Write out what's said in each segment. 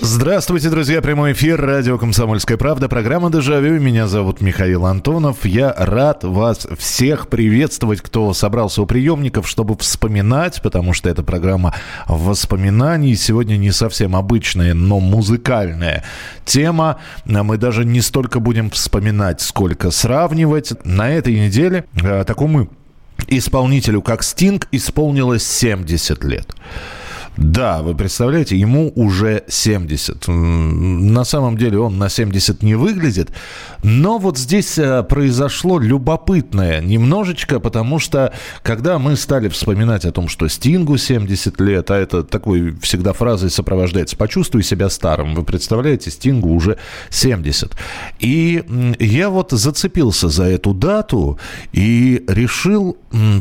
Здравствуйте, друзья. Прямой эфир. Радио «Комсомольская правда». Программа «Дежавю». Меня зовут Михаил Антонов. Я рад вас всех приветствовать, кто собрался у приемников, чтобы вспоминать, потому что эта программа воспоминаний. Сегодня не совсем обычная, но музыкальная тема. Мы даже не столько будем вспоминать, сколько сравнивать. На этой неделе такому исполнителю, как Стинг, исполнилось 70 лет. Да, вы представляете, ему уже 70. На самом деле он на 70 не выглядит. Но вот здесь произошло любопытное немножечко, потому что, когда мы стали вспоминать о том, что Стингу 70 лет, а это такой всегда фразой сопровождается, почувствуй себя старым. Вы представляете, Стингу уже 70. И я вот зацепился за эту дату и решил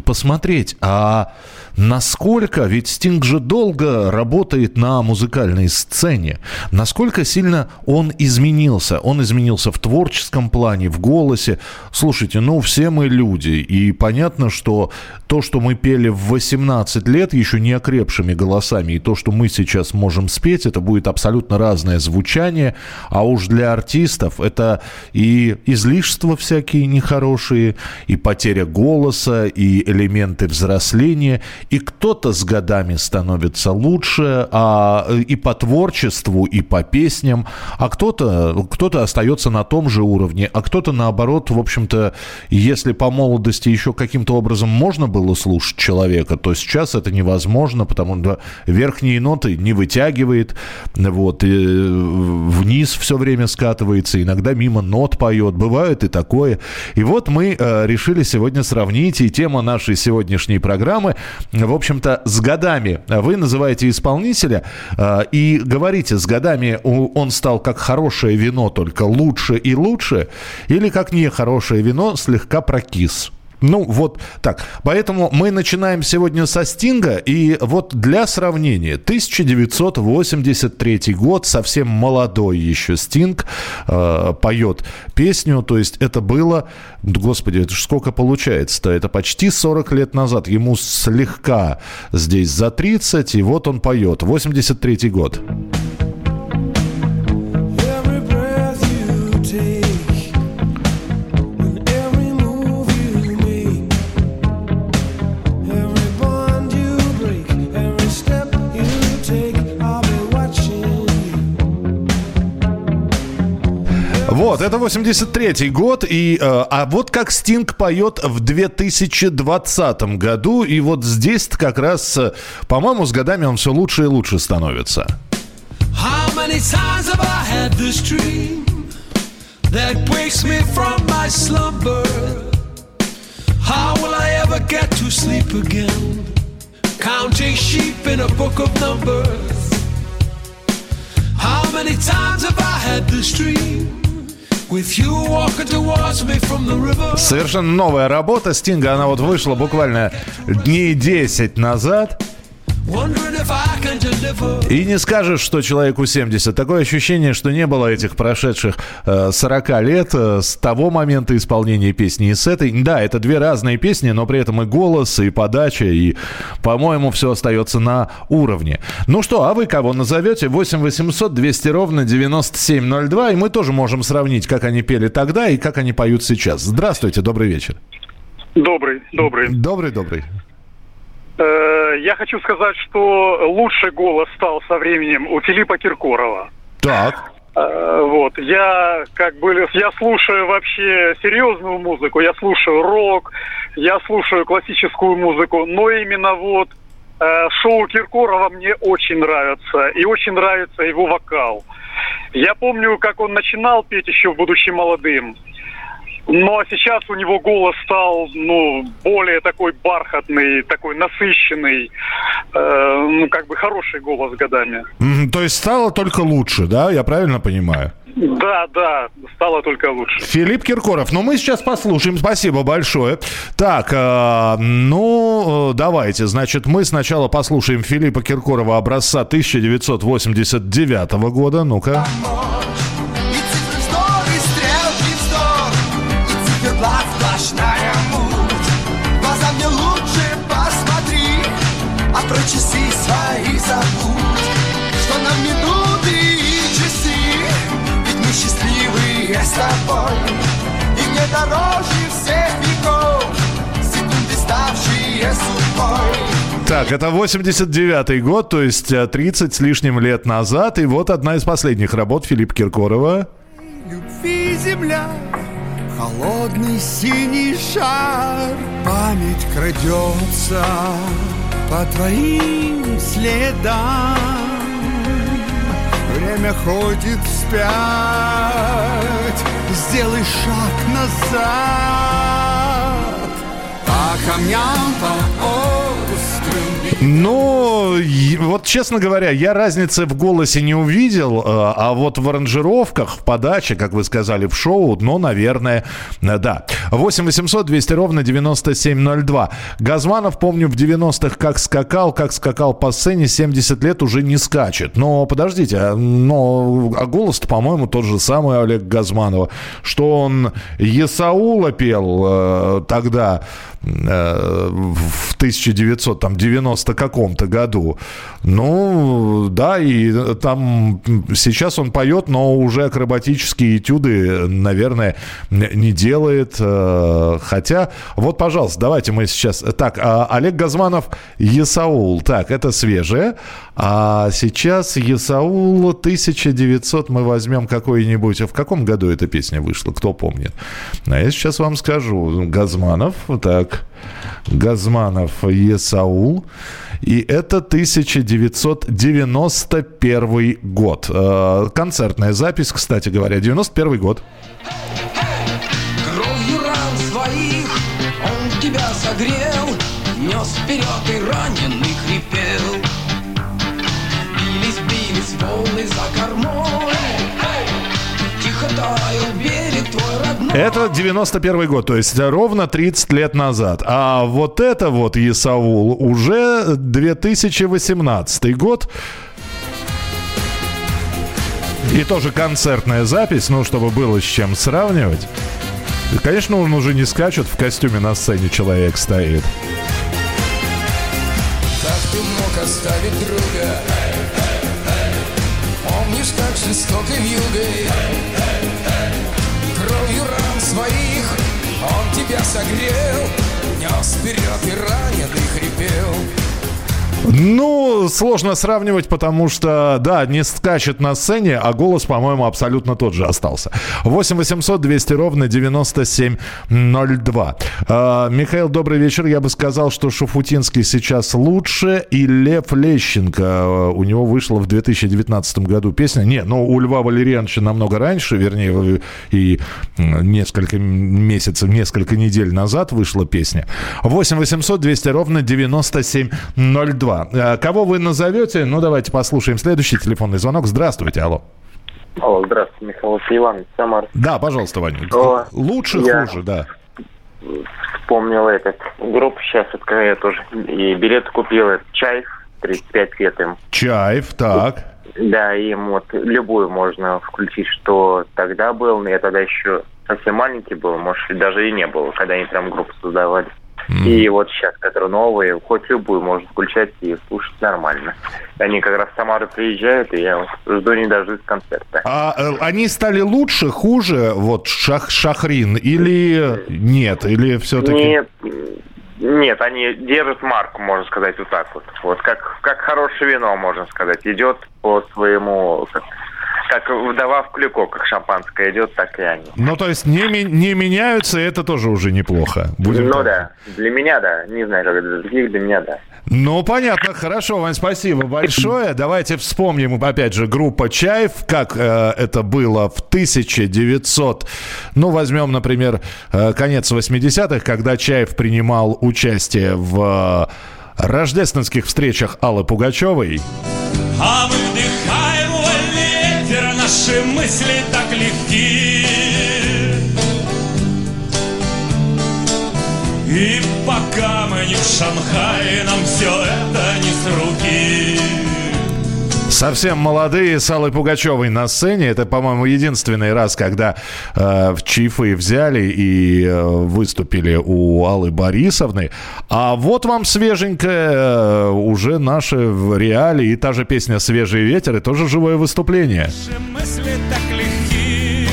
посмотреть, а насколько, ведь Стинг же долго работает на музыкальной сцене. Насколько сильно он изменился? Он изменился в творческом плане, в голосе. Слушайте, ну все мы люди. И понятно, что то, что мы пели в 18 лет еще не окрепшими голосами, и то, что мы сейчас можем спеть, это будет абсолютно разное звучание. А уж для артистов это и излишества всякие нехорошие, и потеря голоса, и элементы взросления. И кто-то с годами становится лучше, и по творчеству, и по песням, а кто-то остается на том же уровне, а кто-то, наоборот, в общем-то, если по молодости еще каким-то образом можно было слушать человека, то сейчас это невозможно, потому что верхние ноты не вытягивает, вот, вниз все время скатывается, иногда мимо нот поет, бывает и такое. И вот мы решили сегодня сравнить, и тема нашей сегодняшней программы, в общем-то, с годами. Вы называете исполнителя и говорите, с годами он стал как хорошее вино, только лучше и лучше, или как нехорошее вино, слегка прокис. Ну, вот так. Поэтому мы начинаем сегодня со Стинга. И вот для сравнения, 1983 год, совсем молодой еще Стинг поет песню. То есть это было... Господи, это же сколько получается-то? Это почти 40 лет назад. Ему слегка здесь за 30, и вот он поет. 83 год. Вот, это 83-й год, а вот как Стинг поет в 2020 году, и вот здесь как раз, по-моему, с годами он все лучше и лучше становится. Совершенно новая работа Стинга, она вот вышла буквально дней 10 назад. И не скажешь, что человеку 70. Такое ощущение, что не было этих прошедших 40 лет с того момента исполнения песни и с этой. Да, это две разные песни, но при этом и голос, и подача, и, по-моему, все остается на уровне. Ну что, а вы кого назовете? 8 800 200 ровно 9702. И мы тоже можем сравнить, как они пели тогда и как они поют сейчас. Здравствуйте, добрый вечер. Добрый. Я хочу сказать, что лучший голос стал со временем у Филиппа Киркорова. Так. Вот. Я слушаю вообще серьезную музыку, я слушаю рок, я слушаю классическую музыку, но именно вот шоу Киркорова мне очень нравится, и очень нравится его вокал. Я помню, как он начинал петь еще «Будучи молодым». Но сейчас у него голос стал, более такой бархатный, такой насыщенный, хороший голос годами. То есть стало только лучше, да? Я правильно понимаю? Да, да, стало только лучше. Филипп Киркоров. Ну, мы сейчас послушаем. Спасибо большое. Так, ну, давайте. Значит, мы сначала послушаем Филиппа Киркорова образца 1989 года. Ну-ка. И мне дороже всех веков секунды, ставшие судьбой. Так, это 89-й год, то есть 30 с лишним лет назад. И вот одна из последних работ Филиппа Киркорова. Любви земля, холодный синий шар. Память крадется по твоим следам. Время ходит вспять, сделай шаг назад, по камням, по острым. Ну, вот, честно говоря, я разницы в голосе не увидел, а вот в аранжировках, в подаче, как вы сказали, в шоу, ну, наверное, да. 8 800 200 ровно 9702. Газманов, помню, в 90-х как скакал по сцене, 70 лет уже не скачет. Но подождите, но, а голос-то, по-моему, тот же самый Олег Газманова, что он Есаула пел тогда в 1990 каком-то году. Ну, да, и там сейчас он поет, но уже акробатические этюды, наверное, не делает. Хотя, вот, пожалуйста, давайте мы сейчас... Так, Олег Газманов, Есаул. Так, это свежее. А сейчас Есаул 1900 мы возьмем какой-нибудь... В каком году эта песня вышла? Кто помнит? А я сейчас вам скажу. Газманов, так... Газманов, Есаул. И это 1991 год. Концертная запись, кстати говоря, 91 год. Кровью ран своих он тебя согрел, нес вперед и раненый хрипел. Бились, бились волны за кормой, тихо таял берег твой родной. Это 91 год, то есть ровно 30 лет назад. А вот это вот Есаул уже 2018 год. И тоже концертная запись, ну, чтобы было с чем сравнивать. И, конечно, он уже не скачет, в костюме на сцене человек стоит. Как ты мог оставить друга? Помнишь, как жестокой вьюгой? Кровью ран своих он тебя согрел, нес вперед и ранен, и хрипел. Ну, сложно сравнивать, потому что, да, не скачет на сцене, а голос, по-моему, абсолютно тот же остался. 8 800 200 ровно 9702. Михаил, добрый вечер. Я бы сказал, что Шуфутинский сейчас лучше, и Лев Лещенко. У него вышла в 2019 году песня. Не, но у Льва Валерьяновича намного раньше, вернее, и несколько месяцев, несколько недель назад вышла песня. 8 800 200 ровно 9702. Кого вы назовете? Ну, давайте послушаем следующий телефонный звонок. Здравствуйте, алло. Алло, здравствуйте, Михаил Иванович, Самар. Да, пожалуйста, Ваня. Лучше, хуже, да. Вспомнил этот группу сейчас, это я тоже. И билет купил, это Чайф, 35 лет им. Чайф, так. Да, им вот любую можно включить, что тогда был, но я тогда еще совсем маленький был, может, даже и не было, когда они прям группу создавали. И вот сейчас, которые новые, хоть любую можно включать и слушать нормально. Они как раз в Самару приезжают, и я жду не дождусь концерта. А они стали лучше, хуже, вот Шахрин, или нет, или все-таки... Нет, они держат марку, можно сказать, вот так вот. Вот как хорошее вино, можно сказать, идет по своему... Как вдова в клюко, как шампанское идет, так и они. Ну, то есть не меняются, и это тоже уже неплохо. Да, для меня, да. Не знаю, как для других, для меня, да. Ну, понятно, хорошо, Вань, спасибо большое. Давайте вспомним, опять же, группа «Чайф», как это было в 1900... Ну, возьмем, например, конец 80-х, когда «Чайф» принимал участие в рождественских встречах Аллы Пугачевой. А выдыхаем, Валерий! Наш наши мысли так легки. И пока мы не в Шанхае, нам все это не с руки. Совсем молодые с Аллой Пугачевой на сцене. Это, по-моему, единственный раз, когда в чайфы взяли и выступили у Аллы Борисовны. А вот вам свеженькое уже наши в реале. И та же песня «Свежий ветер» и тоже живое выступление. Мысли так легки.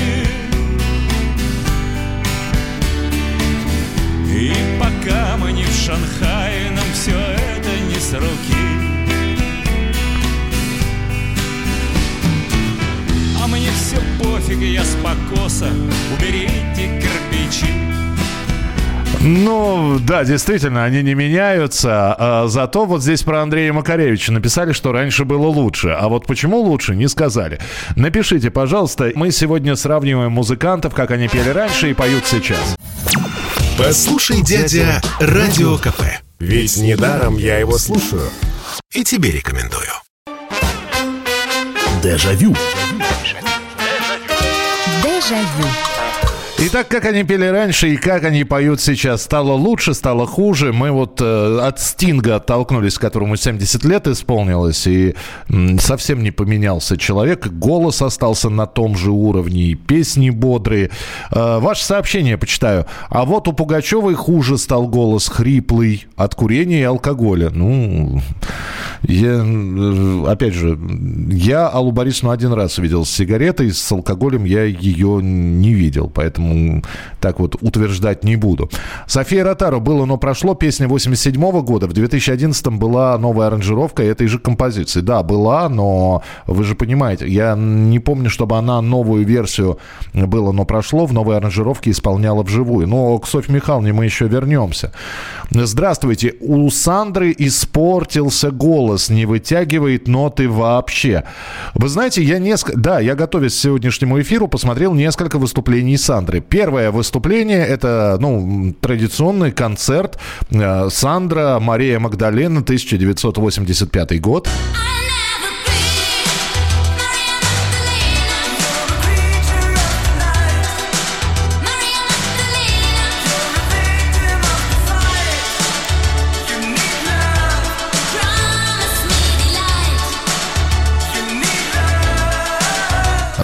И пока мы не в Шанхае, нам все это не с руки. Мне все пофиг, я с покоса, уберите кирпичи. Ну, да, действительно, они не меняются. А, зато вот здесь про Андрея Макаревича написали, что раньше было лучше. А вот почему лучше, не сказали. Напишите, пожалуйста. Мы сегодня сравниваем музыкантов, как они пели раньше и поют сейчас. Послушай, дядя, Радио КП. Ведь недаром я его слушаю. И тебе рекомендую. Дежавю. Дежавю. Итак, как они пели раньше и как они поют сейчас. Стало лучше, стало хуже. Мы вот от Стинга оттолкнулись, которому 70 лет исполнилось. И совсем не поменялся человек. Голос остался на том же уровне. И песни бодрые. Ваше сообщение почитаю. А вот у Пугачевой хуже стал голос, хриплый от курения и алкоголя. Ну... опять же, я Аллу Борисовну один раз видел с сигаретой, с алкоголем я ее не видел, поэтому так вот утверждать не буду. София Ротару «Было, но прошло», песня 87-го года, в 2011-м была новая аранжировка этой же композиции. Да, была, но вы же понимаете, я не помню, чтобы она новую версию «Было, но прошло» в новой аранжировке исполняла вживую. Но к Софье Михайловне мы еще вернемся. Здравствуйте, у Сандры испортился голос. Не вытягивает ноты вообще. Вы знаете, я, готовясь к сегодняшнему эфиру, посмотрел несколько выступлений Сандры. Первое выступление — это, традиционный концерт Сандра, Мария Магдалена, 1985 год.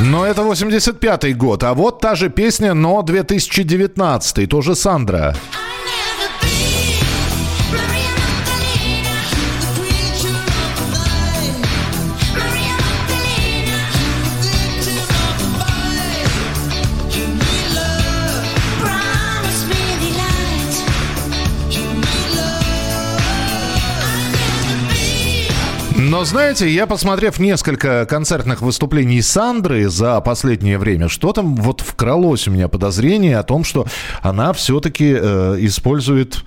Но это 85-й год, а вот та же песня, но 2019-й, тоже Сандра. Но знаете, я, посмотрев несколько концертных выступлений Сандры за последнее время, что там вот вкралось у меня подозрение о том, что она все-таки использует,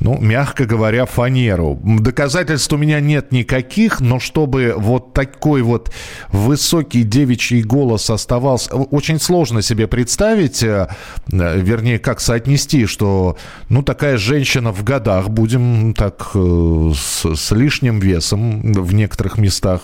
мягко говоря, фанеру. Доказательств у меня нет никаких, но чтобы вот такой вот высокий девичий голос оставался, очень сложно себе представить, вернее, как соотнести, что, такая женщина в годах, будем так, с лишним весом, в некоторых местах,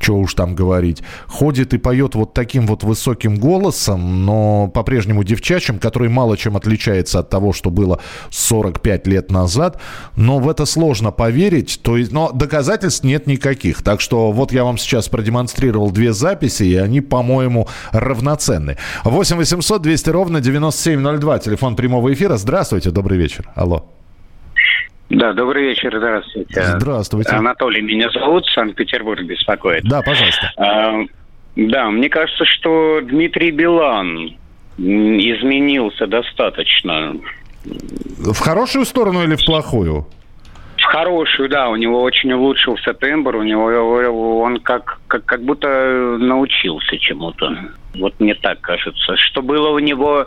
что уж там говорить, ходит и поет вот таким вот высоким голосом, но по-прежнему девчачьим, который мало чем отличается от того, что было 45 лет назад, но в это сложно поверить, то есть, но доказательств нет никаких, так что вот я вам сейчас продемонстрировал две записи, и они, по-моему, равноценны. 8 800 200 ровно 9702, телефон прямого эфира. Здравствуйте, добрый вечер, алло. Да, добрый вечер, здравствуйте. Здравствуйте. Анатолий меня зовут, Санкт-Петербург беспокоит. Да, пожалуйста. Да, мне кажется, что Дмитрий Билан изменился достаточно. В хорошую сторону или в плохую? В хорошую, да, у него очень улучшился тембр, у него он как будто научился чему-то. Вот мне так кажется. Что было у него,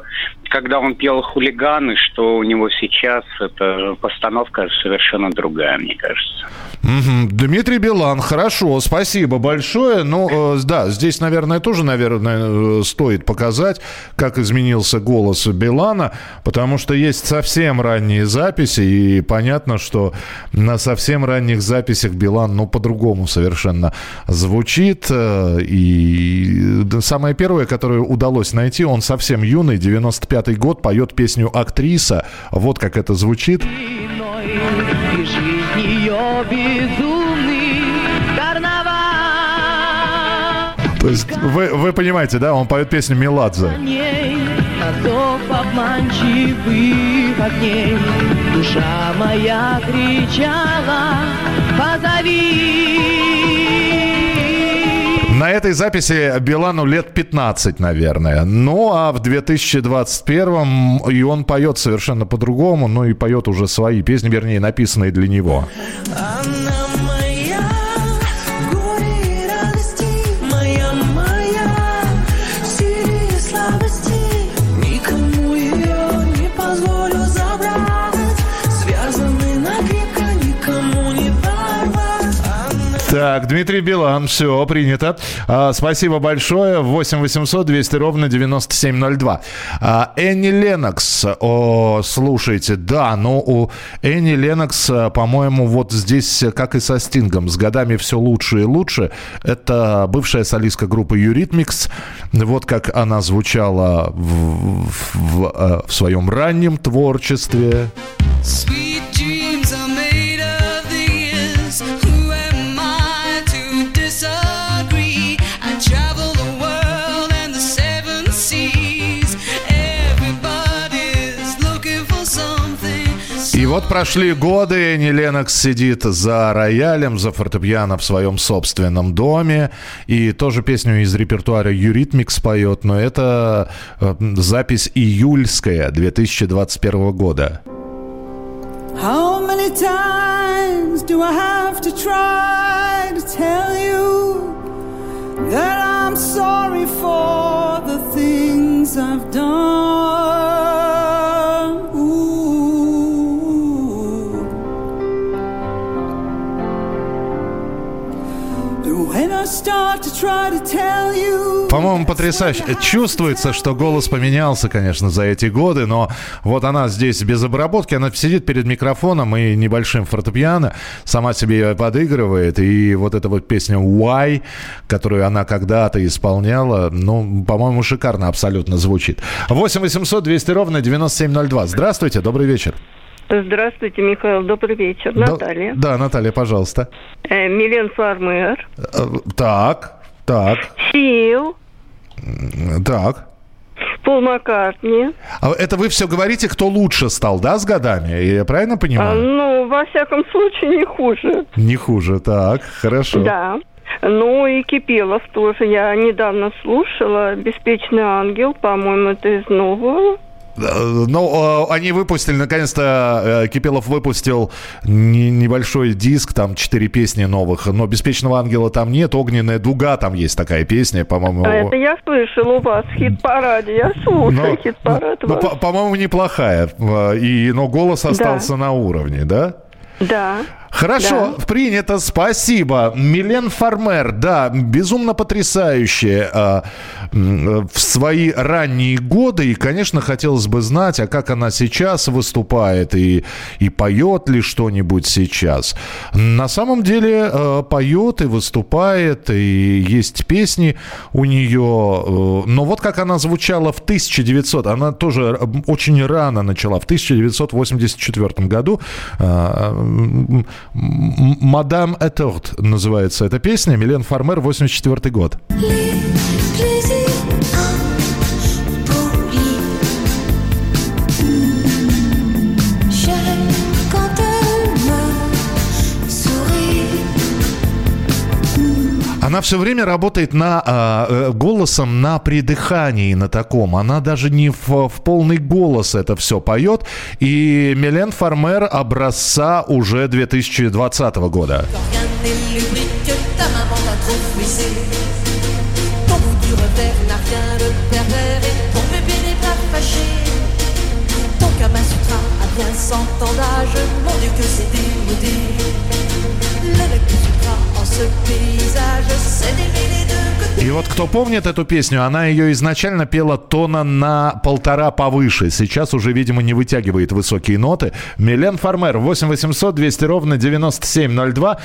когда он пел «Хулиганы», что у него сейчас, это постановка совершенно другая, мне кажется. Mm-hmm. Дмитрий Билан, хорошо, спасибо большое. Ну, да, здесь, наверное, тоже, стоит показать, как изменился голос Билана, потому что есть совсем ранние записи, и понятно, что на совсем ранних записях Билан, по-другому совершенно звучит. И самое первое, которое удалось найти, он совсем юный, 95-й год, поет песню «Актриса». Вот как это звучит. И жизнь ее безумный карнавал. То есть вы понимаете, да? Он поет песню «Меладзе». Зов обманчивых огней, душа моя кричала, позови. На этой записи Билану лет 15, наверное. Ну, а в 2021-м и он поет совершенно по-другому, и поет уже свои песни, вернее, написанные для него. Так, Дмитрий Билан, все, принято. Спасибо большое. 8 800 200 ровно 9702. Энни Ленокс, слушайте, да, у Энни Ленокс, по-моему, вот здесь, как и со Стингом, с годами все лучше и лучше. Это бывшая солистка группы Eurythmics. Вот как она звучала в своем раннем творчестве. И вот прошли годы, Энни Ленокс сидит за роялем, за фортепиано в своем собственном доме. И тоже песню из репертуара Eurythmics поет, но это запись июльская 2021 года. How many times do I have to try to tell you that I'm sorry for the things I've done? По-моему, потрясающе. Чувствуется, что голос поменялся, конечно, за эти годы, но вот она здесь без обработки, она сидит перед микрофоном и небольшим фортепиано, сама себе подыгрывает, и вот эта вот песня «Why», которую она когда-то исполняла, по-моему, шикарно абсолютно звучит. 8 800 200 ровно 9702. Здравствуйте, добрый вечер. Здравствуйте, Михаил. Добрый вечер. Наталья. Да, Наталья, пожалуйста. Милен Фармер. Так. Сил. Так. Пол Маккартни. А это вы все говорите, кто лучше стал, да, с годами? Я правильно понимаю? Во всяком случае, не хуже. Не хуже, так, хорошо. Да. И Кипелов тоже. Я недавно слушала «Беспечный ангел». По-моему, это из нового. Они выпустили, наконец-то Кипелов выпустил небольшой диск, там 4 песни новых, но «Беспечного ангела» там нет, «Огненная дуга» там есть такая песня, по-моему. А это я слышал у вас в хит-параде, я слушаю хит-парад. По-моему, неплохая, но голос остался на уровне, да? Да. Хорошо, да. Принято, спасибо. Милен Фармер, да, безумно потрясающая в свои ранние годы. И, конечно, хотелось бы знать, а как она сейчас выступает и поет ли что-нибудь сейчас. На самом деле поет и выступает, и есть песни у нее. Но вот как она звучала в 1900, она тоже очень рано начала, в 1984 году. «Мадам Этурд» называется эта песня. Милен Фармер, 84 год. Она все время работает голосом на придыхании, на таком. Она даже не в полный голос это все поет. И Милен Фармер образца уже 2020 года. Au bout du revers n'a rien de pervers et ton bébé n'est pas fâché. Ton Kama Sutra a bien 100 ans d'âge, mon Dieu que c'est démodé. Le mec du Sutra en ce paysage s'est démêlé de côté. И вот кто помнит эту песню, она ее изначально пела тона на полтора повыше. Сейчас уже, видимо, не вытягивает высокие ноты. Милен Фармер, 8 800 200 ровно 9702.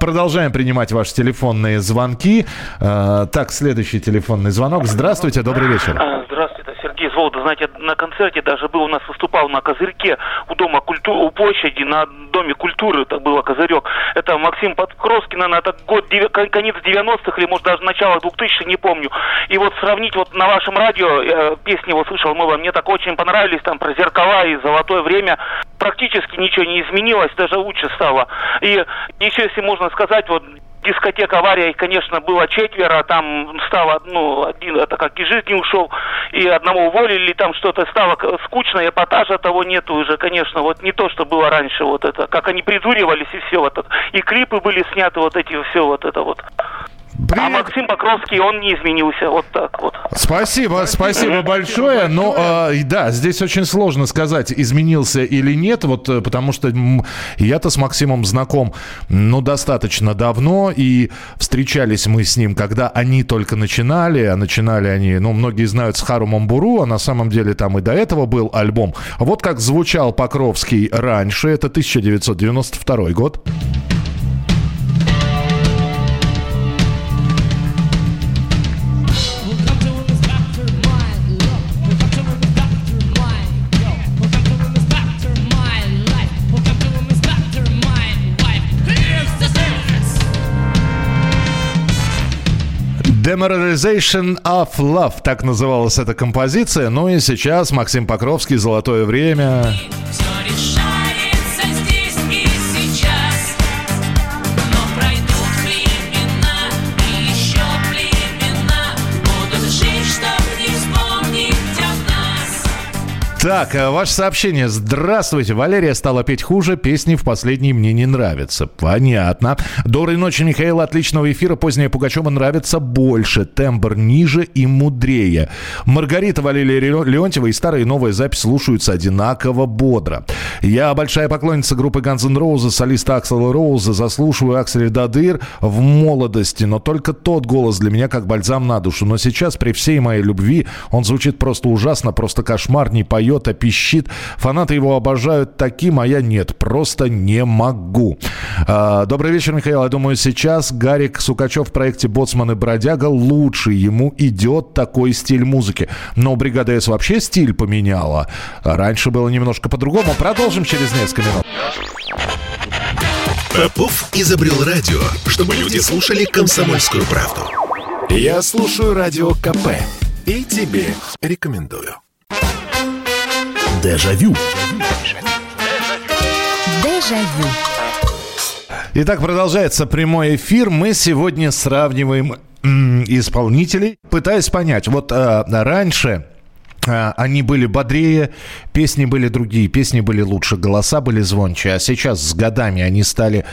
Продолжаем принимать ваши телефонные звонки. Так, следующий телефонный звонок. Здравствуйте, добрый вечер. Здравствуйте, Сергей Золото. Знаете, на концерте даже был, у нас выступал на козырьке у Дома культуры, у площади, на Доме культуры, так было козырек. Это Максим Покровский, наверное, это год, конец 90-х или, может, даже начало 2000-х, не помню. И вот сравнить вот на вашем радио, песни его слышал, мне так очень понравились, там про зеркала и золотое время. Практически ничего не изменилось, даже лучше стало. И еще, если можно сказать, вот дискотека «Авария», их, конечно, было четверо, там стало, один, это как и жизнь не ушел, и одного уволили, там что-то стало скучно, эпатажа того нету уже, конечно, вот не то, что было раньше, вот это, как они придуривались и все, вот это, и клипы были сняты, вот эти, все вот это вот. Привет. А Максим Покровский, он не изменился, вот так вот. Спасибо большое. Но да, здесь очень сложно сказать, изменился или нет, вот потому что я-то с Максимом знаком, достаточно давно, и встречались мы с ним, когда они только начинали, а начинали они, многие знают, с Харумом Буру, а на самом деле там и до этого был альбом. Вот как звучал Покровский раньше, это 1992 год. «Demoralization of Love» – так называлась эта композиция. Ну и сейчас Максим Покровский, «Золотое время». Так, ваше сообщение. Здравствуйте. Валерия стала петь хуже. Песни в последней мне не нравятся. Понятно. Доброй ночи, Михаил. Отличного эфира. Поздняя Пугачева нравится больше. Тембр ниже и мудрее. Маргарита, Валерия Леонтьева и старая и новая запись слушаются одинаково бодро. Я большая поклонница группы Guns N' Roses, солиста Аксела Роуза. Заслушиваю Акселя Дадыр в молодости. Но только тот голос для меня как бальзам на душу. Но сейчас при всей моей любви он звучит просто ужасно, просто кошмар, не поет. Пищит. Фанаты его обожают таким, а я нет. Просто не могу. Добрый вечер, Михаил. Я думаю, сейчас Гарик Сукачев в проекте «Боцман и бродяга» лучше. Ему идет такой стиль музыки. Но «Бригада С» вообще стиль поменяла. Раньше было немножко по-другому. Продолжим через несколько минут. Попов изобрел радио, чтобы люди слушали «Комсомольскую правду». Я слушаю радио КП и тебе рекомендую. Дежавю. Дежавю. Итак, продолжается прямой эфир. Мы сегодня сравниваем исполнителей, пытаясь понять. Вот раньше они были бодрее, песни были другие, песни были лучше, голоса были звонче. А сейчас с годами они стали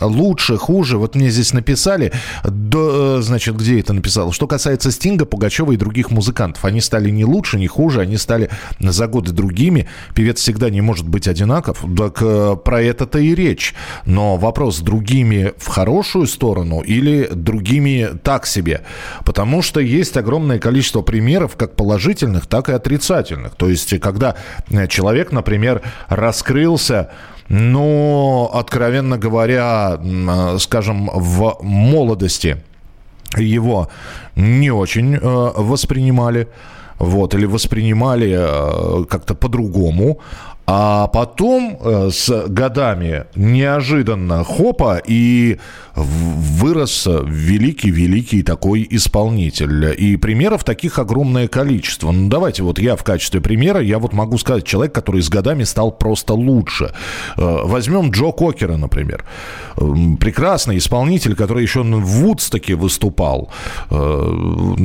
лучше, хуже. Вот мне здесь написали, значит, где это написало? Что касается Стинга, Пугачева и других музыкантов. Они стали не лучше, не хуже, они стали за годы другими. Певец всегда не может быть одинаков. Так про это-то и речь. Но вопрос, другими в хорошую сторону или другими так себе. Потому что есть огромное количество примеров, как положительных, так и отрицательных. То есть, когда человек, например, раскрылся, откровенно говоря, скажем, в молодости его не очень воспринимали, или воспринимали как-то по-другому, а потом с годами неожиданно хопа, и вырос великий-великий такой исполнитель. И примеров таких огромное количество. Давайте я в качестве примера, могу сказать, человек, который с годами стал просто лучше. Возьмем Джо Кокера, например. Прекрасный исполнитель, который еще в Вудстоке выступал.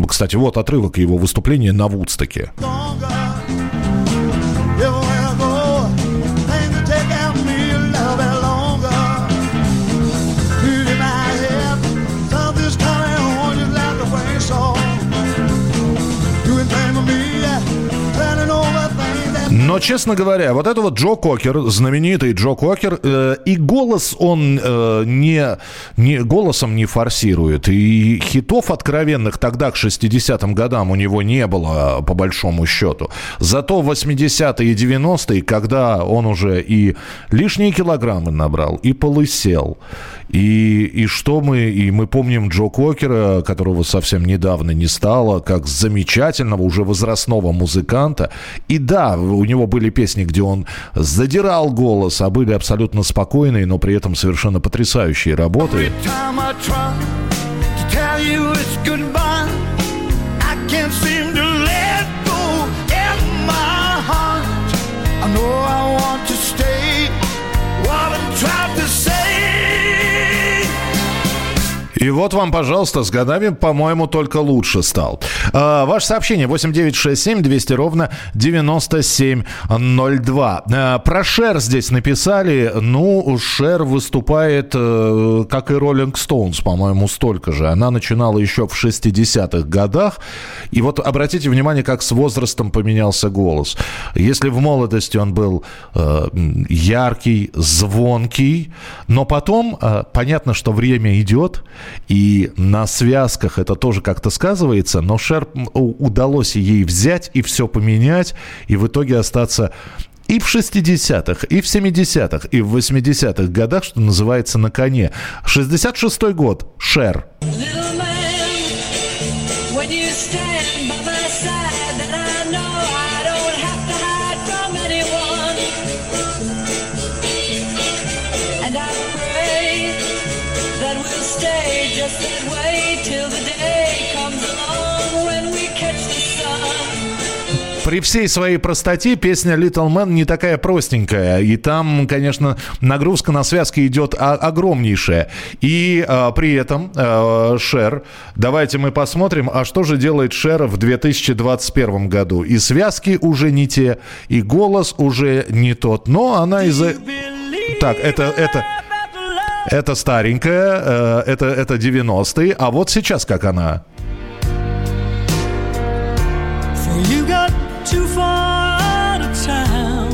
Кстати, вот отрывок его выступления на Вудстоке. So Но, честно говоря, вот это вот Джо Кокер, знаменитый Джо Кокер, и голос он голосом не форсирует. И хитов откровенных тогда, к 60-м годам, у него не было, по большому счету. Зато в 80-е и 90-е, когда он уже и лишние килограммы набрал, и полысел, и что мы... И мы помним Джо Кокера, которого совсем недавно не стало, как замечательного уже возрастного музыканта. И да, у него были песни, где он задирал голос, а были абсолютно спокойные, но при этом совершенно потрясающие работы. И вот вам, пожалуйста, с годами, по-моему, только лучше стал. Ваше сообщение 8 9 6 7 200 ровно 97 02. Про Шер здесь написали. Ну, Шер выступает, как и Роллинг Стоунс, по-моему, столько же. Она начинала еще в 60-х годах. И вот обратите внимание, как с возрастом поменялся голос. Если в молодости он был яркий, звонкий, но потом, понятно, что время идет. И на связках это тоже как-то сказывается, но Шер удалось ей взять и все поменять, и в итоге остаться и в 60-х, и в 70-х, и в 80-х годах, что называется, на коне. 66-й год. Шер. При всей своей простоте песня «Little Man» не такая простенькая. И там, конечно, нагрузка на связки идет огромнейшая. И при этом Шер. Давайте мы посмотрим, а что же делает Шер в 2021 году. И связки уже не те, и голос уже не тот. Но она из-за... Так, это старенькая, это 90-е. А вот сейчас как она... Too far out of town,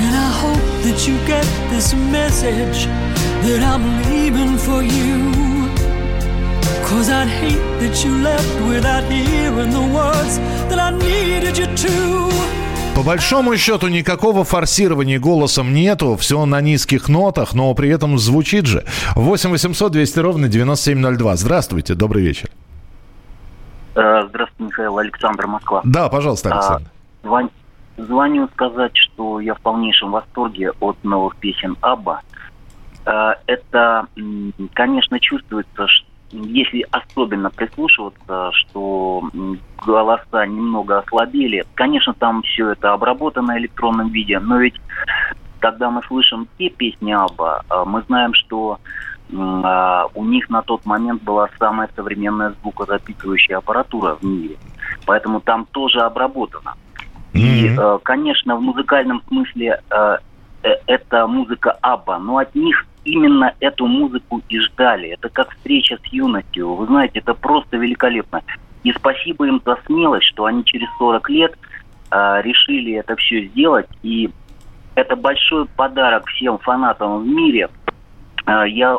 and I hope that you get this message that I'm leaving for you. 'Cause I'd hate that you left without hearing the words that I needed you to. По большому счету никакого форсирования голосом нету, все на низких нотах, но при этом звучит же. 8 800 200 ровно 9702. Здравствуйте, добрый вечер. Здравствуйте, Михаил. Александр, Москва. Да, пожалуйста, Александр. Звоню сказать, что я в полнейшем восторге от новых песен ABBA. Это, конечно, чувствуется, если особенно прислушиваться, что голоса немного ослабели. Конечно, там все это обработано в электронном виде, но ведь когда мы слышим те песни ABBA, мы знаем, что... у них на тот момент была самая современная звукозаписывающая аппаратура в мире. Поэтому там тоже обработано. И, конечно, в музыкальном смысле это музыка ABBA, но от них именно эту музыку и ждали. Это как встреча с юностью. Вы знаете, это просто великолепно. И спасибо им за смелость, что они через 40 лет решили это все сделать. И это большой подарок всем фанатам в мире. Я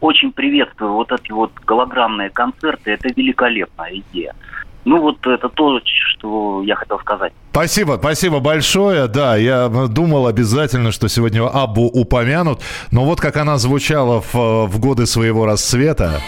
очень приветствую вот эти вот голограммные концерты. Это великолепная идея. Ну вот это то, что я хотел сказать. Спасибо, спасибо большое. Да, я думал обязательно, что сегодня Аббу упомянут. Но вот как она звучала в годы своего расцвета.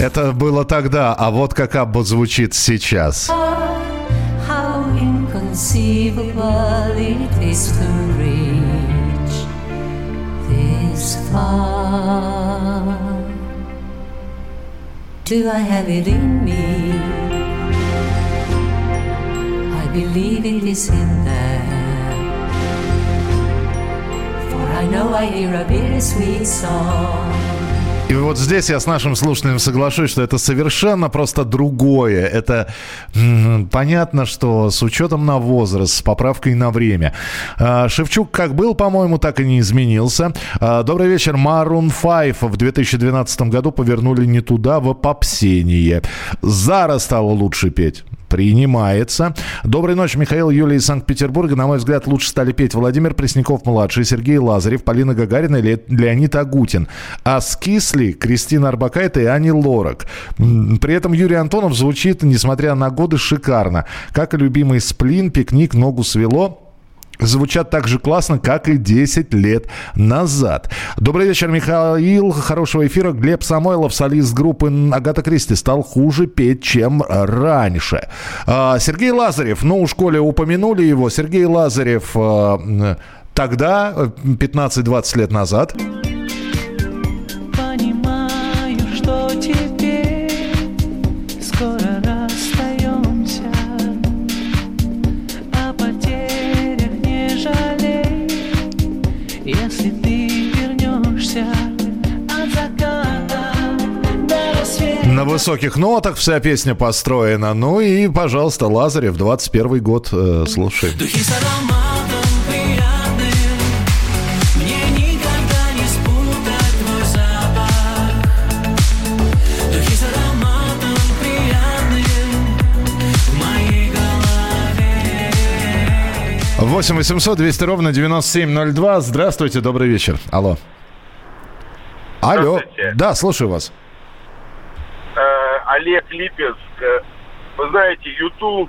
Это было тогда, а вот как ABBA звучит сейчас. И вот здесь я с нашим слушателем соглашусь, что это совершенно просто другое. Это понятно, что с учетом на возраст, с поправкой на время. Шевчук как был, по-моему, так и не изменился. Добрый вечер. Maroon 5 в 2012 году повернули не туда, в попсение. Зара стала лучше петь. Принимается. Доброй ночи, Михаил, Юлия из Санкт-Петербурга. На мой взгляд, лучше стали петь Владимир Пресняков-младший, Сергей Лазарев, Полина Гагарина и Леонид Агутин. А скисли Кристина Орбакайте и Ани Лорак. При этом Юрий Антонов звучит, несмотря на годы, шикарно. Как и любимый Сплин, Пикник, Ногу свело. Звучат так же классно, как и 10 лет назад. Добрый вечер, Михаил. Хорошего эфира. Глеб Самойлов, солист группы Агата Кристи, стал хуже петь, чем раньше. Сергей Лазарев. Ну, в школе упомянули его. Сергей Лазарев тогда, 15-20 лет назад. Понимаю, что теперь скоро. На высоких нотах вся песня построена. Ну и, пожалуйста, Лазарев, 21 год, слушаем. Духи с ароматом приятным, мне никогда не спутать твой запах. Духи с ароматом приятным в моей голове. 8-800-200-97-02. Здравствуйте, добрый вечер. Алло. Алло. Да, слушаю вас. Олег, Липецк. Вы знаете, U2,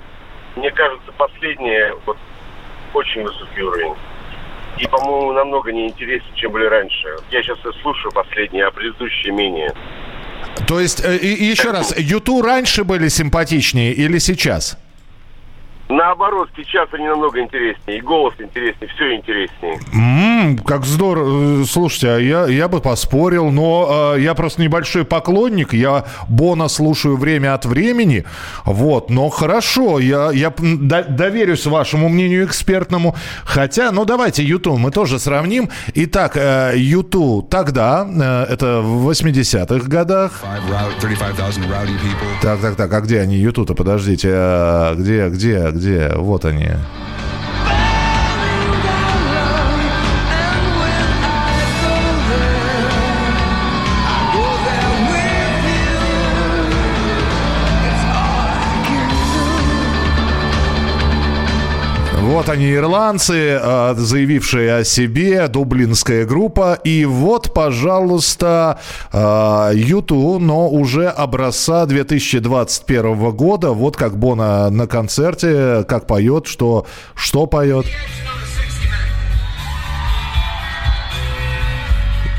мне кажется, последнее, вот, очень высокий уровень. И, по-моему, намного неинтереснее, чем были раньше. Я сейчас слушаю последнее, а предыдущее менее. То есть, еще раз, U2 раньше были симпатичнее или сейчас? Наоборот, сейчас они намного интереснее. И голос интереснее, все интереснее. Как здорово. Слушайте, я бы поспорил, но я просто небольшой поклонник. Я Бона слушаю время от времени. Вот, но хорошо. Я доверюсь вашему мнению экспертному. Хотя, ну давайте U2 мы тоже сравним. Итак, U2 тогда, это в 80-х годах. Так, а где они, U2-то? Подождите, где? Вот они. Вот они, ирландцы, заявившие о себе, дублинская группа. И вот, пожалуйста, U2, но уже образца 2021 года. Вот как Бона на концерте, как поет, что поет.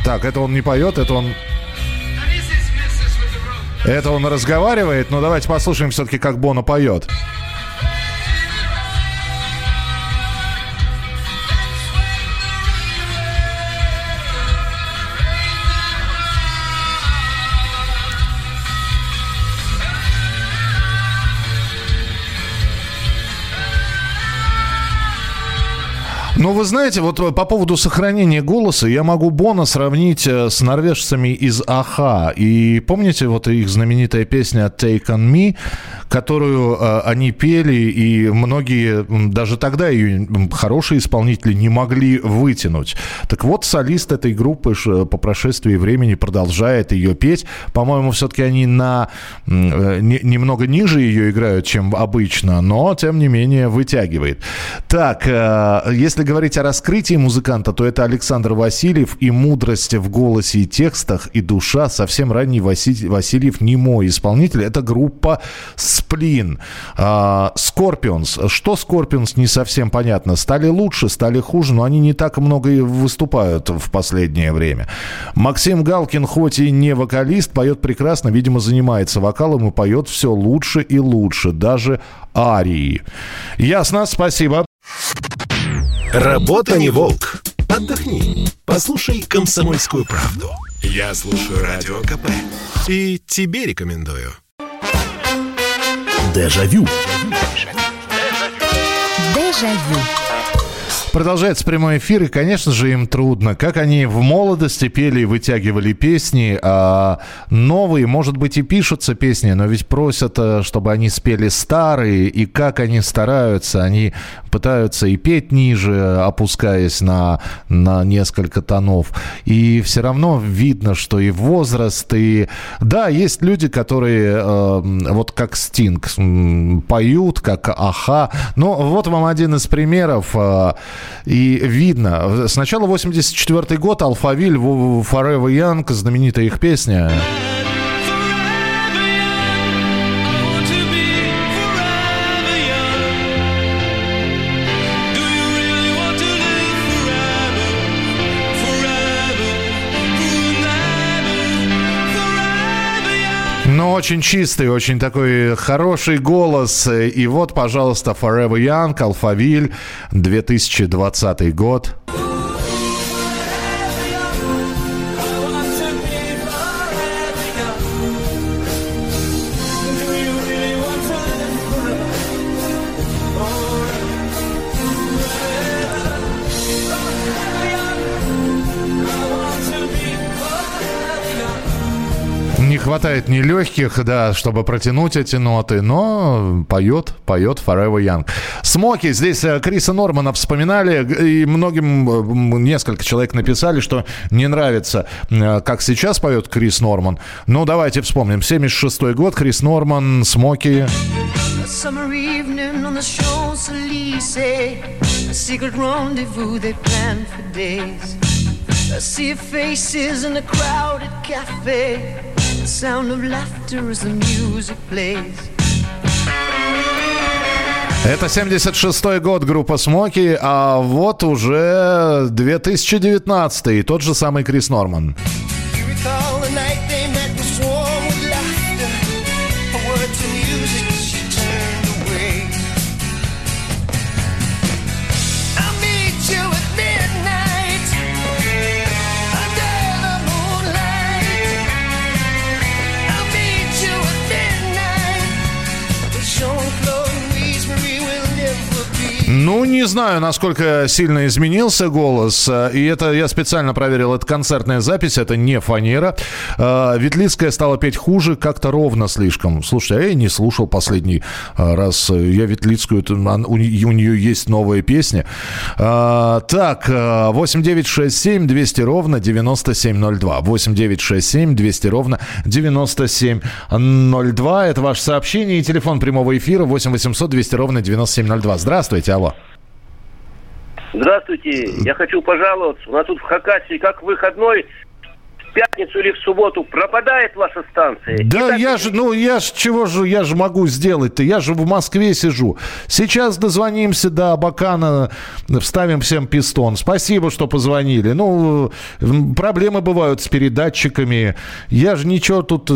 Так, это он не поет, это он разговаривает. Но давайте послушаем все-таки, как Бона поет. Но вы знаете, вот по поводу сохранения голоса я могу Бона сравнить с норвежцами из АХА. И помните вот их знаменитая песня «Take on Me», которую они пели, и многие, даже тогда ее хорошие исполнители, не могли вытянуть. Так вот, солист этой группы по прошествии времени продолжает ее петь. По-моему, все-таки они немного ниже ее играют, чем обычно, но, тем не менее, вытягивает. Так, если говорить о раскрытии музыканта, то это Александр Васильев и мудрость в голосе и текстах, и душа. Совсем ранний Васильев немой исполнитель. Это группа «Сплин». «Скорпионс». Что «Скорпионс», не совсем понятно. Стали лучше, стали хуже, но они не так много и выступают в последнее время. Максим Галкин, хоть и не вокалист, поет прекрасно, видимо, занимается вокалом и поет все лучше и лучше. Даже арии. Ясно, спасибо. Работа не волк. Отдохни. Послушай «Комсомольскую правду». Я слушаю Радио КП. И тебе рекомендую. Дежавю. Продолжается прямой эфир, и, конечно же, им трудно. Как они в молодости пели и вытягивали песни, а новые, может быть, и пишутся песни, но ведь просят, чтобы они спели старые, и как они стараются. Они пытаются и петь ниже, опускаясь на несколько тонов. И все равно видно, что и возраст, и... Да, есть люди, которые, вот как Стинг, поют, как АХА. Ну, вот вам один из примеров. И видно. Сначала 84 год, Алфавиль, Forever Young, знаменитая их песня. Ну, очень чистый, очень такой хороший голос. И вот, пожалуйста, Forever Young, Alphaville, 2020 год. Хватает нелегких, да, чтобы протянуть эти ноты, но поет Forever Young. Смоки, здесь Криса Нормана вспоминали, и многим, несколько человек написали, что не нравится, как сейчас поет Крис Норман. Ну, давайте вспомним. 76-й год, Крис Норман, Смоки. The sound of laughter as the music plays. Это 76-й год, группа Смоки, а вот уже 2019-й, тот же самый Крис Норман. Ну, не знаю, насколько сильно изменился голос. И это я специально проверил. Это концертная запись, это не фанера. Ветлицкая стала петь хуже, как-то ровно слишком. Слушайте, а я и не слушал последний раз. Я Ветлицкую, у нее есть новая песня. Так, 8967 200 ровно 9702. 8967 200 ровно 9702. Это ваше сообщение и телефон прямого эфира 8 800 200 ровно 9702. Здравствуйте, алло. Здравствуйте, я хочу пожаловаться. У нас тут в Хакасии как выходной, в пятницу или в субботу пропадает ваша станция. Да, я же могу сделать-то, я же в Москве сижу. Сейчас дозвонимся до Абакана, вставим всем пистон. Спасибо, что позвонили. Ну, проблемы бывают с передатчиками. Я же ничего тут,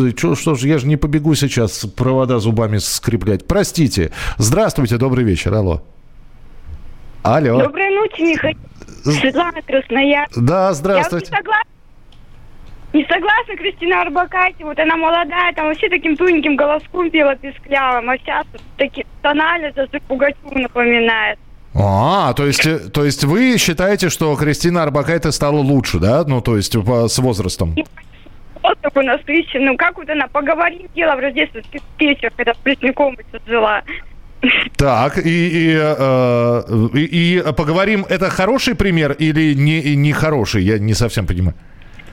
я же не побегу сейчас провода зубами скреплять. Простите. Здравствуйте, добрый вечер, алло. Алло. Доброй ночи, Михаил. Светлана, Красноярск. Да, здравствуйте. Я не согласна, Кристина Орбакайте. Вот она молодая, там вообще таким тоненьким голоском пела писклявым, а сейчас такие тонально даже Пугачеву напоминает. То есть вы считаете, что Кристина Орбакайте стала лучше, да? Ну, то есть с возрастом. Вот такой насыщенный. Ну, как вот она «Поговорим» дело в рождественских песнях, когда с Пресняком жила. Так, и «Поговорим» — это хороший пример или не хороший? Я не совсем понимаю.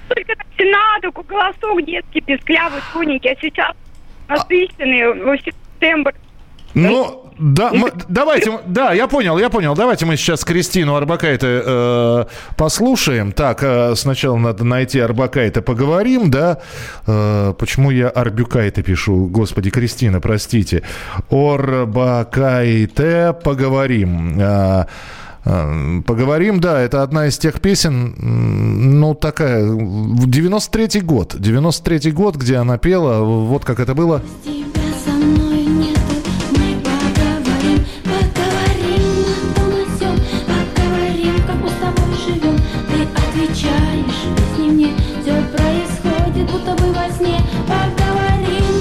Только надо, голосок детский, песклявый, тоненький, а сейчас насыщенный, вообще тембр. Ну, да, я понял. Давайте мы сейчас Кристину Орбакайте послушаем. Так, сначала надо найти Орбакайте, поговорим, да. Почему я Орбюкайте пишу? Господи, Кристина, простите. Орбакайте, поговорим. Поговорим, да, это одна из тех песен, ну, такая, 93-й год, где она пела, вот как это было. Поговорим, как будто бы во сне, поговорим,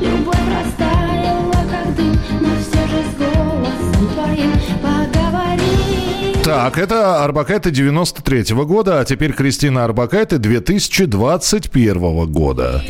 любовь растаяла, как дым, но все же с голосом твоим поговорим. Так, это Орбакайте 93-го года, а теперь Кристина Орбакайте 2021 года.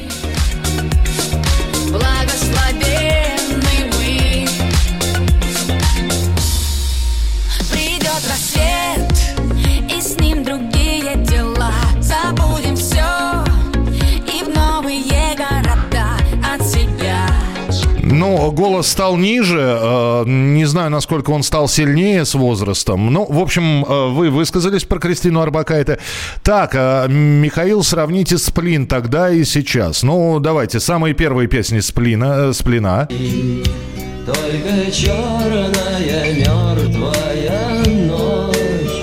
Ну, голос стал ниже, не знаю, насколько он стал сильнее с возрастом. Ну, в общем, вы высказались про Кристину Орбакайте. Так, Михаил, сравните «Сплин» тогда и сейчас. Ну, давайте, самые первые песни «Сплина». Только черная мертвая ночь,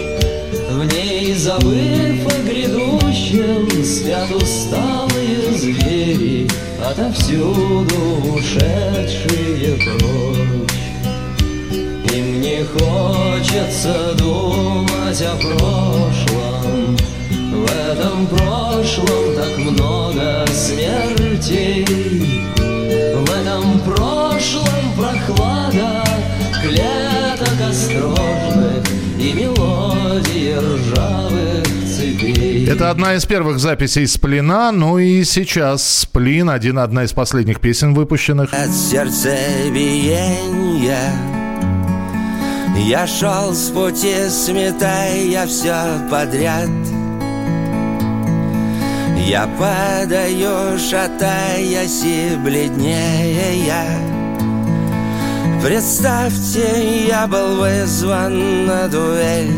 в ней забыв о грядущем, спят усталые звери. Отовсюду ушедшие прочь. Им не хочется думать о прошлом. В этом прошлом так много смертей. В этом прошлом прохлада клеток осторожных и мелодии ржавых. Это одна из первых записей «Сплина», ну и сейчас «Сплин» — одна из последних песен выпущенных. От сердцебиения я шел с пути, сметая все подряд. Я падаю, шатаясь и бледнея. Представьте, я был вызван на дуэль.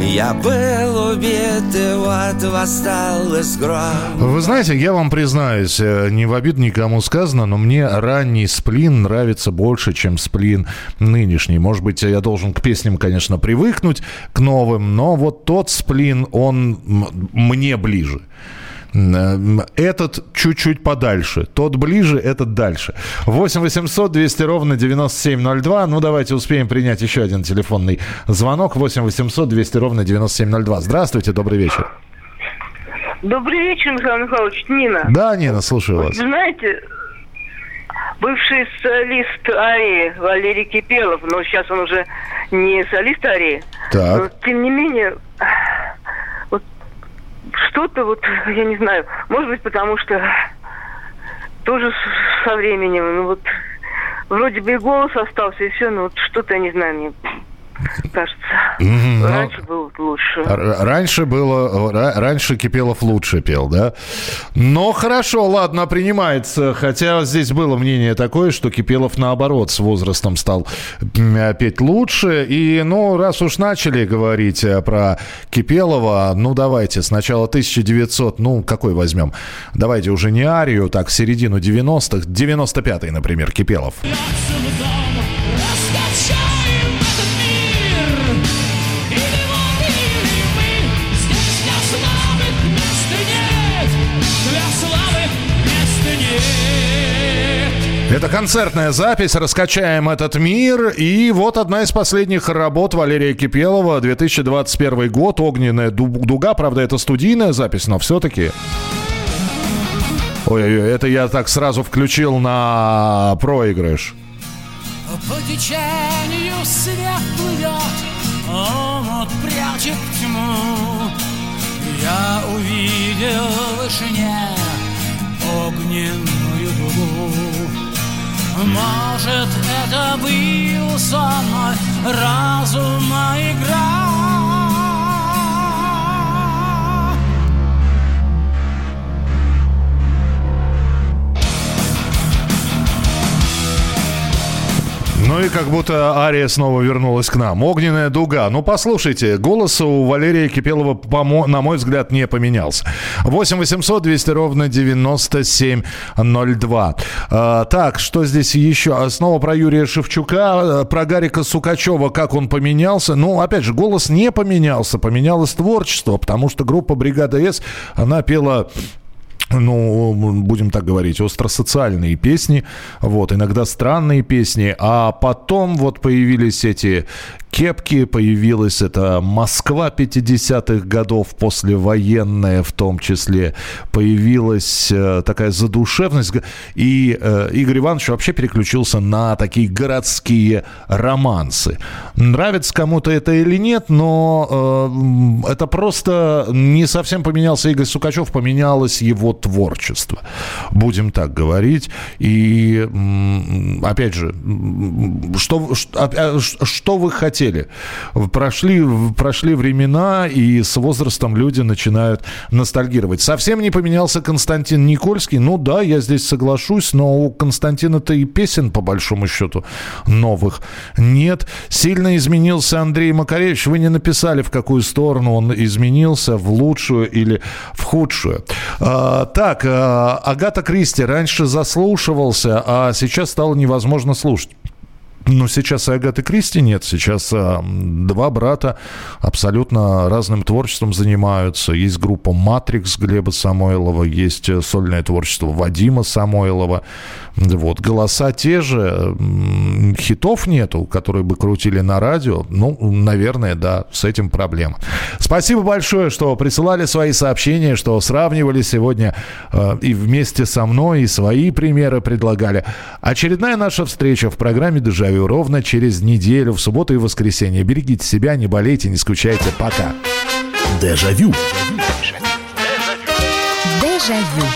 Я был убит, и вот восстал из гроба. Вы знаете, я вам признаюсь, не в обиду никому сказано, но мне ранний «Сплин» нравится больше, чем «Сплин» нынешний. Может быть, я должен к песням, конечно, привыкнуть, к новым, но вот тот «Сплин», он мне ближе. Этот чуть-чуть подальше. Тот ближе, этот дальше. 8 800 200 ровно 9702. Ну, давайте успеем принять еще один телефонный звонок. 8 800 200 ровно 9702. Здравствуйте, добрый вечер. Добрый вечер, Михаил Михайлович. Нина. Да, Нина, слушаю вас. Вы знаете, бывший солист Арии Валерий Кипелов, но сейчас он уже не солист Арии. Так. Но, тем не менее... Что-то вот, я не знаю, может быть, потому что тоже со временем, ну вот, вроде бы и голос остался, и все, но вот что-то, я не знаю, мне кажется, раньше было лучше. Раньше Кипелов лучше пел, да? Но хорошо, ладно, принимается, хотя здесь было мнение такое, что Кипелов, наоборот, с возрастом стал петь лучше, и, ну, раз уж начали говорить про Кипелова, ну, давайте, сначала 1900, ну, какой возьмем? Давайте уже не арию, так, середину 90-х, 95-й, например, Кипелов. Это концертная запись, раскачаем этот мир. И вот одна из последних работ Валерия Кипелова, 2021 год, «Огненная дуга». Правда, это студийная запись, но все-таки... Ой-ой-ой, это я так сразу включил на проигрыш. По течению свет плывет, омут прячет тьму. Я увидел в вышине огненную дугу. Может, это был со мной разума игра. Ну и как будто Ария снова вернулась к нам. «Огненная дуга». Ну, послушайте, голос у Валерия Кипелова, на мой взгляд, не поменялся. 8 800 200 ровно 9702. Так, что здесь еще? Снова про Юрия Шевчука, про Гарика Сукачева, как он поменялся. Ну, опять же, голос не поменялся, поменялось творчество, потому что группа «Бригада С», она пела... ну, будем так говорить, остросоциальные песни, вот, иногда странные песни, а потом вот появились эти кепки, появилась эта Москва 50-х годов, послевоенная в том числе, появилась такая задушевность, и Игорь Иванович вообще переключился на такие городские романсы. Нравится кому-то это или нет, но это просто не совсем поменялся Игорь Сукачев, поменялось его творчество, будем так говорить. И опять же, что вы хотите? Прошли времена, и с возрастом люди начинают ностальгировать. Совсем не поменялся Константин Никольский. Ну да, я здесь соглашусь, но у Константина-то и песен, по большому счету, новых нет. Сильно изменился Андрей Макаревич. Вы не написали, в какую сторону он изменился, в лучшую или в худшую. Так, Агата Кристи. Раньше заслушивался, а сейчас стало невозможно слушать. Ну, сейчас и Агаты Кристи нет, сейчас два брата абсолютно разным творчеством занимаются. Есть группа «Матрикс» Глеба Самойлова, есть сольное творчество Вадима Самойлова. Вот, голоса те же, хитов нету, которые бы крутили на радио. Ну, наверное, да, с этим проблема. Спасибо большое, что присылали свои сообщения, что сравнивали сегодня и вместе со мной, и свои примеры предлагали. Очередная наша встреча в программе «Дежавю» ровно через неделю, в субботу и воскресенье. Берегите себя, не болейте, не скучайте. Пока. Дежавю. Дежавю.